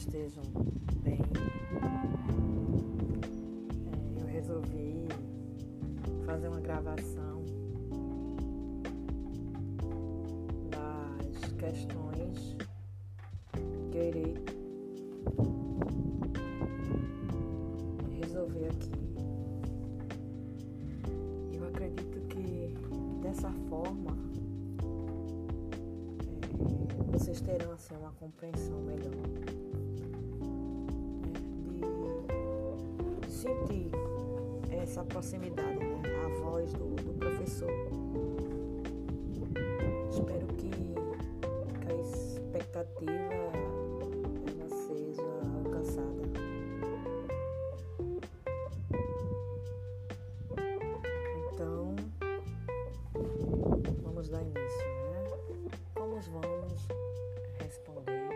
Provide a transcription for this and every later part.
estejam bem. Eu resolvi fazer uma gravação das questões que eu irei resolver aqui. Eu acredito que dessa forma vocês terão assim uma compreensão melhor de sentir essa proximidade, né? A voz do professor. Espero que a expectativa ela seja alcançada. Então, vamos dar início, né? Vamos responder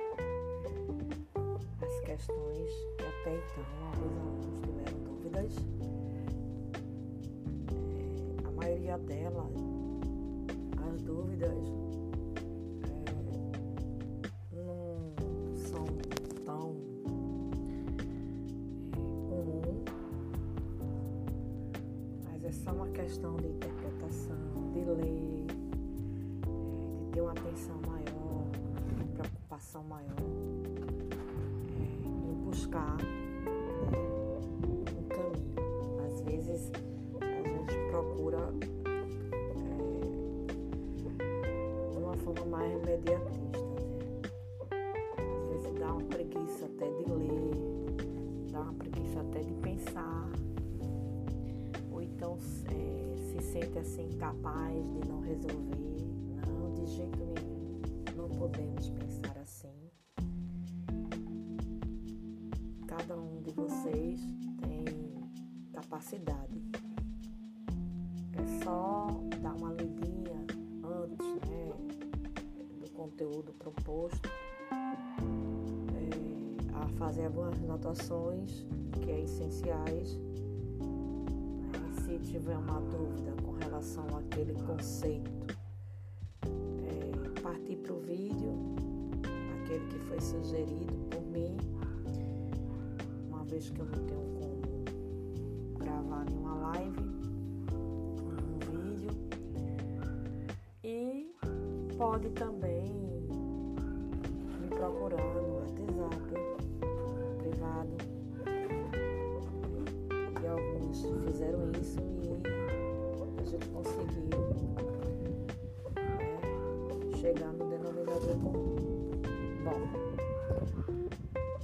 as questões que até então alguns alunos tiveram dúvidas. A maioria delas, as dúvidas não são tão comum, mas é só uma questão de interpretação, de ler, de ter uma atenção maior, uma preocupação maior em buscar um caminho. Às vezes a gente procura de uma forma mais imediatista, né? Às vezes dá uma preguiça até de ler, dá uma preguiça até de pensar, ou então se sente assim incapaz de não resolver. De jeito nenhum, não podemos pensar assim. Cada um de vocês tem capacidade. É só dar uma lidinha antes, né, do conteúdo proposto, a fazer algumas anotações que é essenciais, né? Se tiver uma dúvida com relação àquele conceito, partir para o vídeo, aquele que foi sugerido por mim, uma vez que eu não tenho como gravar nenhuma live, um vídeo. E pode também me procurar no WhatsApp privado, e alguns fizeram isso e a gente conseguiu chegar no denominador comum. Bom,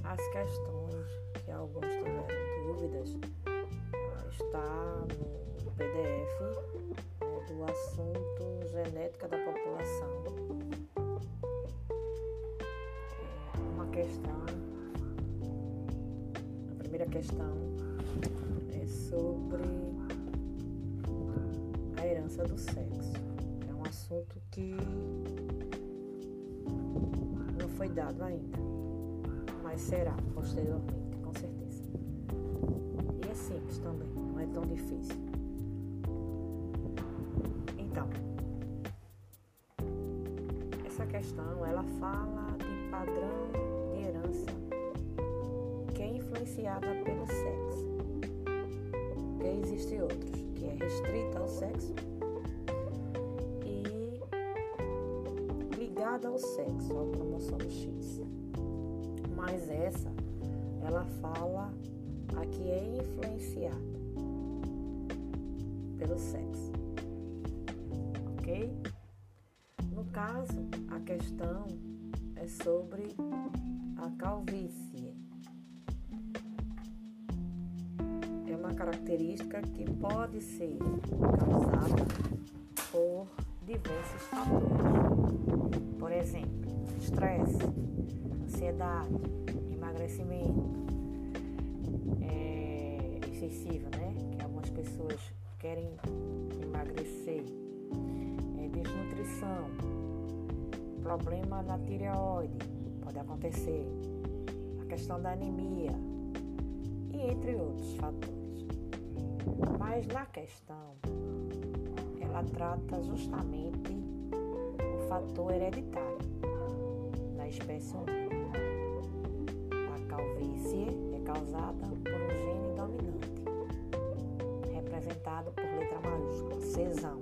as questões que alguns tiveram dúvidas está no PDF, né, do assunto genética da população. Uma questão, a primeira questão é sobre a herança do sexo. Assunto que não foi dado ainda, mas será posteriormente, com certeza. E é simples também, não é tão difícil. Então, essa questão, ela fala de padrão de herança que é influenciada pelo sexo, porque existem outros, que é restrita ao sexo, ao sexo, ao cromossomo X. Mas essa, ela fala a que é influenciada pelo sexo, ok? No caso, a questão é sobre a calvície. É uma característica que pode ser causada por diversos fatores. Por exemplo, estresse, ansiedade, emagrecimento excessivo, né? Que algumas pessoas querem emagrecer, desnutrição, problema na tireoide, pode acontecer, a questão da anemia e entre outros fatores. Mas na questão, ela trata justamente fator hereditário na espécie humana, a PTC é causada por um gene dominante, representado por letra maiúscula, Czão,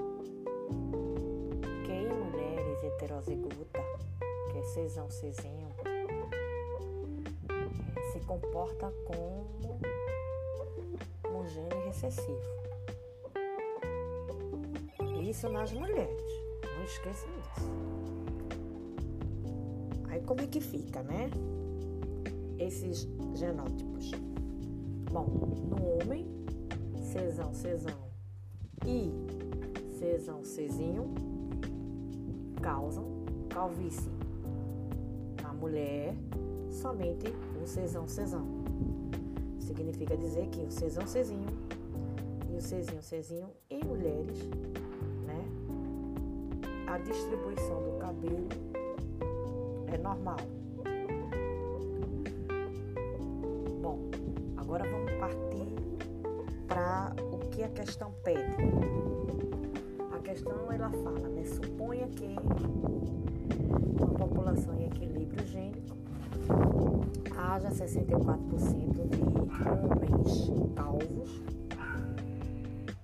que em mulheres heterozigota, que é Czão, Czinho, se comporta como um gene recessivo. Isso nas mulheres, não esqueçam disso. Aí como é que fica, né? Esses genótipos. Bom, no homem, Czão, Czão e Czão, Czinho causam calvície. Na mulher, somente o Czão, Czão. Significa dizer que o Czão, Czinho e o Czinho, Czinho em mulheres, né? A distribuição do cabelo é normal. Bom, agora vamos partir para o que a questão pede. A questão, ela fala, né? Suponha que uma população em equilíbrio gênico haja 64% de homens calvos,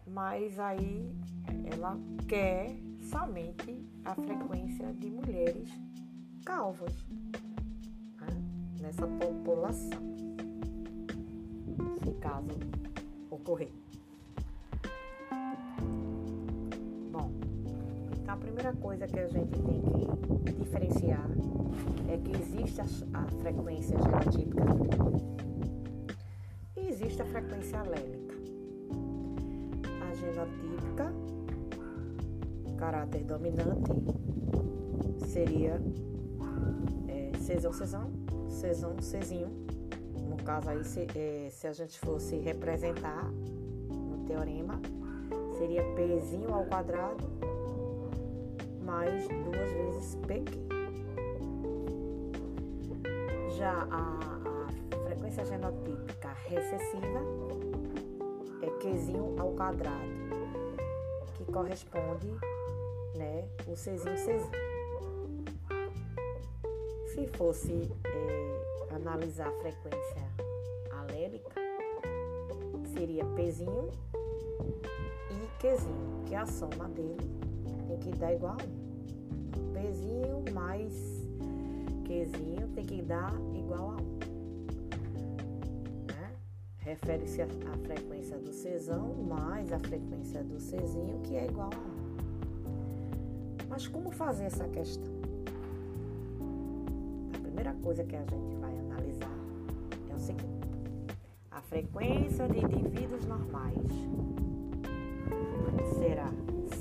mas aí ela quer somente a frequência de mulheres calvas, né, nessa população, se caso ocorrer. Bom, então a primeira coisa que a gente tem que diferenciar é que existe a frequência genotípica e existe a frequência alélica. A genotípica, caráter dominante, seria Czão, Czão, Czão, Czinho. No caso aí, se a gente fosse representar no teorema, seria Pzinho ao quadrado mais 2 vezes PQ. Já a frequência genotípica recessiva é Qzinho ao quadrado, que corresponde, né, o Czinho, Czinho. Se fosse analisar a frequência alélica, seria Pzinho e Qzinho, que a soma dele tem que dar igual a 1. Pzinho mais Qzinho tem que dar igual a 1, né? Refere-se à frequência do Czão mais a frequência do Czinho, que é igual a 1. Mas como fazer essa questão? A primeira coisa que a gente vai analisar é o seguinte: a frequência de indivíduos normais será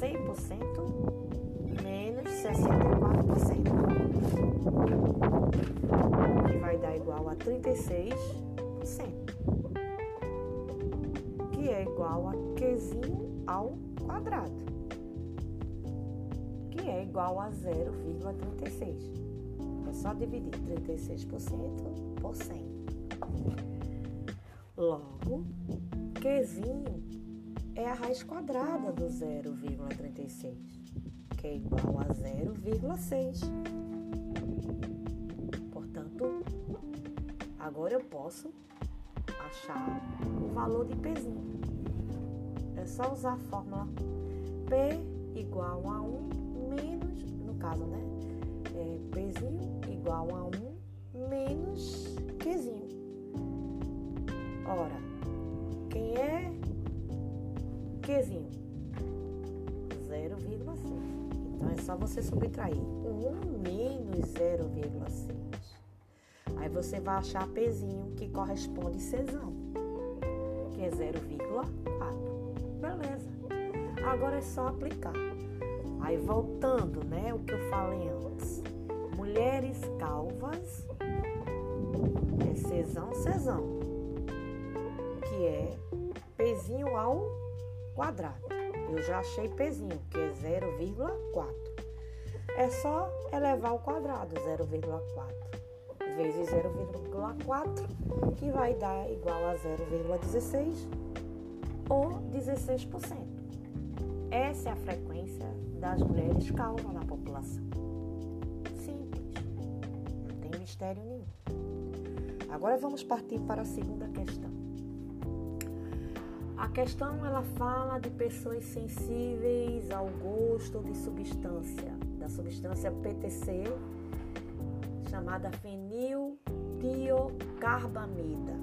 100% menos 64%. Que vai dar igual a 36%, que é igual a Qzinho ao quadrado, que é igual a 0,36. É só dividir 36% por 100. Logo, Qzinho é a raiz quadrada do 0,36, que é igual a 0,6. Agora eu posso achar o valor de Pzinho. É só usar a fórmula P igual a 1 menos, no caso, né? Pzinho igual a 1 menos Qzinho. Ora, quem é Qzinho? 0,6. Então é só você subtrair 1 menos 0,6. Aí você vai achar Pzinho, que corresponde a Czão, que é 0,4. Beleza. Agora é só aplicar. Aí voltando, né, o que eu falei antes. Mulheres calvas é Czão, Czão, que é Pzinho ao quadrado. Eu já achei Pzinho, que é 0,4. É só elevar ao quadrado, 0,4. Vezes 0,4, que vai dar igual a 0,16 ou 16%. Essa é a frequência das mulheres calvas na população. Simples, não tem mistério nenhum. Agora vamos partir para a segunda questão. A questão ela fala de pessoas sensíveis ao gosto de substância, da substância PTC, chamada fenil tiocarbamida.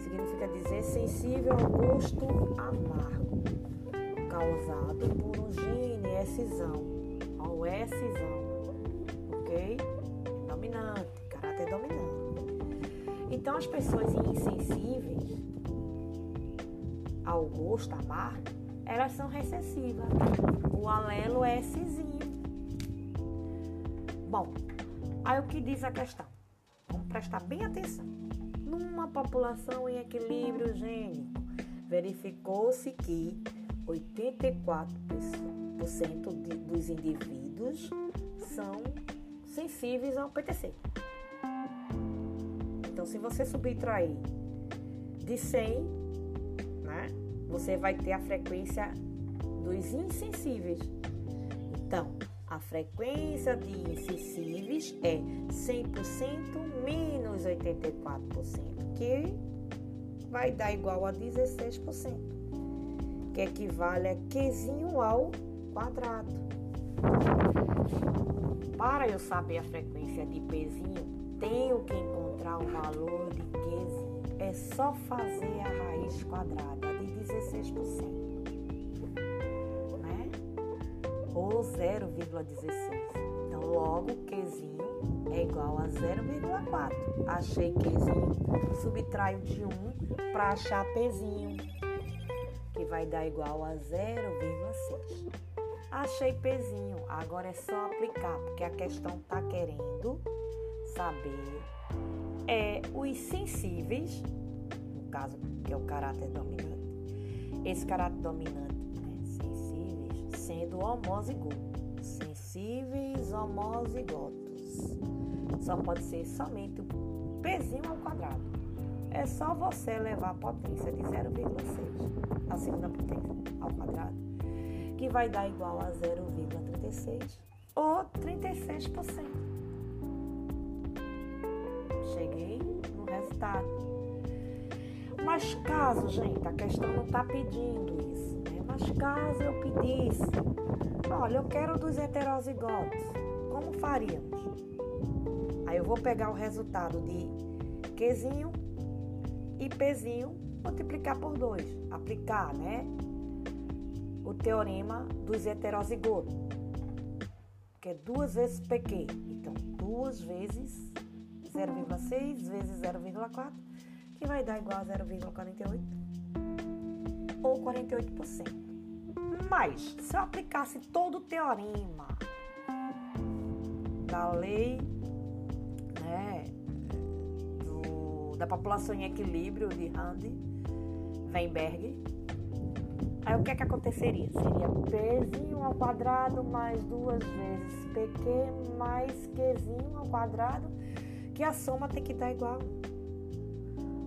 Significa dizer sensível ao gosto amargo, causado por um gene excisão, ou excisão, ok? Dominante, caráter dominante. Então, as pessoas insensíveis ao gosto amargo, elas são recessivas. O alelo é excisinho. Bom, aí o que diz a questão? Vamos prestar bem atenção. Numa população em equilíbrio gênico, verificou-se que 84% dos indivíduos são sensíveis ao PTC. Então, se você subtrair de 100, né, você vai ter a frequência dos insensíveis. Então, a frequência de insensíveis é 100% menos 84%, que vai dar igual a 16%, que equivale a Qzinho ao quadrado. Para eu saber a frequência de Pzinho, tenho que encontrar o valor de Qzinho. É só fazer a raiz quadrada de 16%. Ou 0,16. Então, logo, Qzinho é igual a 0,4. Achei Qzinho, subtraio de 1 para achar Pzinho, que vai dar igual a 0,6. Achei Pzinho, agora é só aplicar, porque a questão está querendo saber os sensíveis, no caso, que é o caráter dominante. Esse caráter dominante sendo homozigoto, sensíveis homozigotos. Só pode ser somente o Pzinho ao quadrado. É só você levar a potência de 0,6, a segunda potência ao quadrado, que vai dar igual a 0,36 ou 36%. Cheguei no resultado. Mas caso, gente, a questão não está pedindo isso. Mas caso eu pedisse, olha, eu quero dos heterozigotos, como faríamos? Aí eu vou pegar o resultado de Qzinho e Pzinho, multiplicar por 2, aplicar, né, o teorema dos heterozigotos, que é 2 vezes PQ, então 2 vezes 0,6 vezes 0,4, que vai dar igual a 0,48 ou 48%. Mas, se eu aplicasse todo o teorema da lei, né, da população em equilíbrio de Hardy-Weinberg, aí o que é que aconteceria? Seria Pzinho ao quadrado mais 2 vezes PQ mais Qzinho ao quadrado, que a soma tem que dar igual.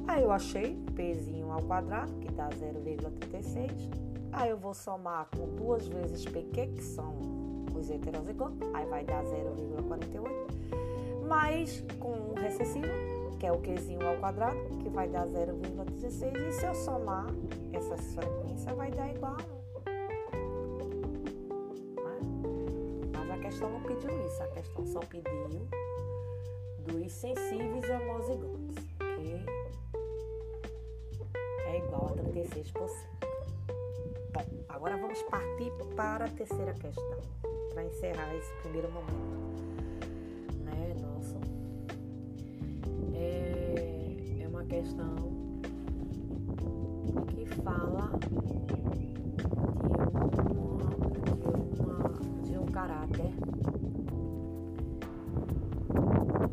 Aí eu achei Pzinho ao quadrado, que dá 0,36. Aí eu vou somar com 2 vezes PQ, que são os heterozigotos, aí vai dar 0,48, mais com o recessivo, que é o Qzinho ao quadrado, que vai dar 0,16, e se eu somar essa frequência, vai dar igual a 1. Mas a questão não pediu isso, a questão só pediu dos sensíveis homozigotos, que é igual a 36%. Bom, agora vamos partir para a terceira questão, para encerrar esse primeiro momento, né, nosso. É uma questão que fala de um caráter,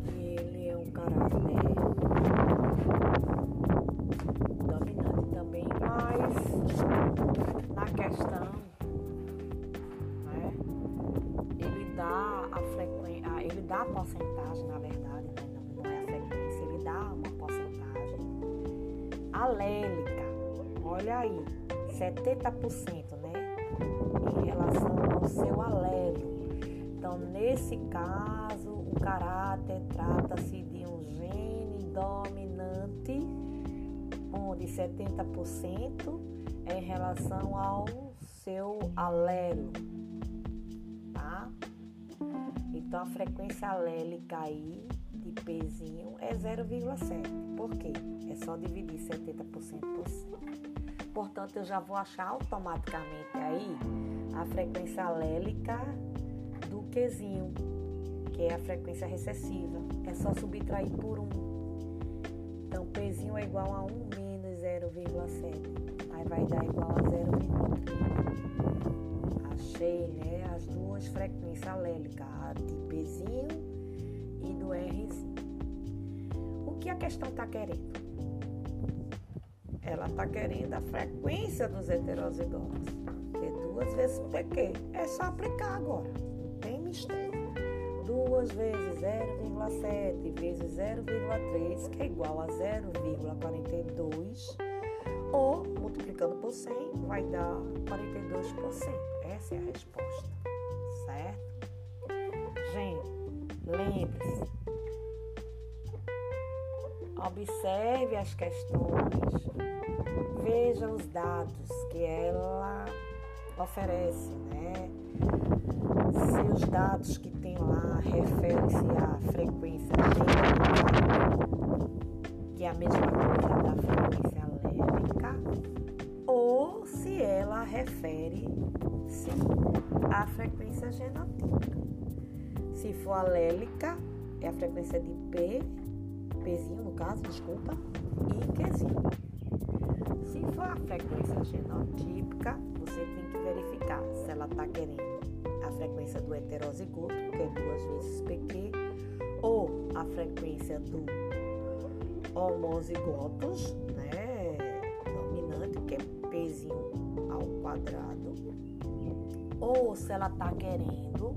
e ele é um caráter dominante também, mas questão, né? Ele dá a porcentagem, na verdade, né? Não é a frequência, ele dá uma porcentagem alélica, olha aí, 70%, né? Em relação ao seu alelo. Então, nesse caso, o caráter trata-se de um gene dominante, onde 70% é em relação ao seu alelo, tá? Então, a frequência alélica aí, de Pzinho, é 0,7. Por quê? É só dividir 70% por 5. Portanto, eu já vou achar automaticamente aí a frequência alélica do Qzinho, que é a frequência recessiva. É só subtrair por 1. Então, Pzinho é igual a 1 menos 0,7. Aí vai dar igual a 0,3. Achei, né, as duas frequências alélicas, a de Pzinho e do Rzinho. O que a questão está querendo? Ela está querendo a frequência dos heterozigotos, que 2 vezes PQ. É só aplicar agora, não tem mistério. 2 vezes 0,7 vezes 0,3, que é igual a 0,42, ou, multiplicando por 100, vai dar 42%. Essa é a resposta, certo? Gente, lembre-se, observe as questões, veja os dados que ela oferece, né? Se os dados que tem lá referem-se à frequência genérica, que é a mesma coisa da frequência alélica, ou se ela refere-se à frequência genotípica. Se for alélica, é a frequência de Pzinho, no caso, desculpa, e Qzinho. Se for a frequência genotípica, você tem que verificar se ela está querendo a frequência do heterozigoto, que é 2 vezes PQ, ou a frequência do homozigotos, né, dominante, que é Pzinho ao quadrado, ou se ela está querendo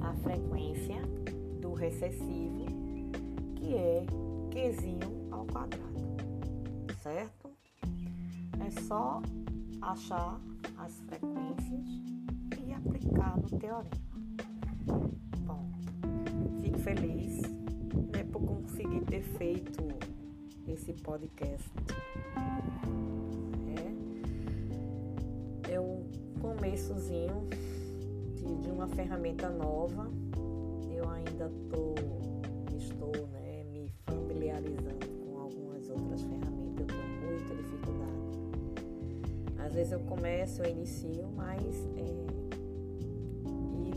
a frequência do recessivo, que é Qzinho ao quadrado, certo? É só achar as frequências e aplicar no teorema. Bom, fico feliz, né, por conseguir ter feito esse podcast. É um começozinho de uma ferramenta nova. Eu ainda estou, né, familiarizando com algumas outras ferramentas, eu tenho muita dificuldade. Às vezes eu começo, eu inicio, mas e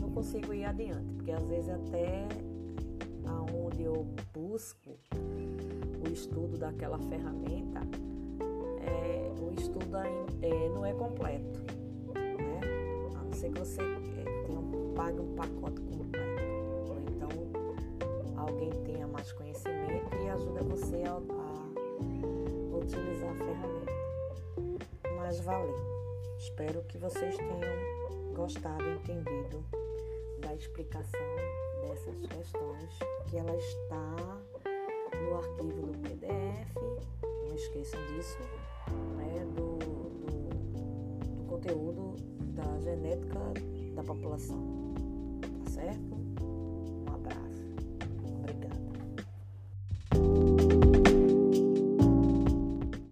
não consigo ir adiante, porque às vezes até aonde eu busco o estudo daquela ferramenta, o estudo não é completo, né? A não ser que você pague um pacote completo, ou então alguém tenha mais conhecimento e ajuda você a utilizar a ferramenta. Mas valeu. Espero que vocês tenham gostado e entendido da explicação dessas questões, que ela está no arquivo do PDF. Não esqueçam disso, né? Do conteúdo da genética da população. Tá certo?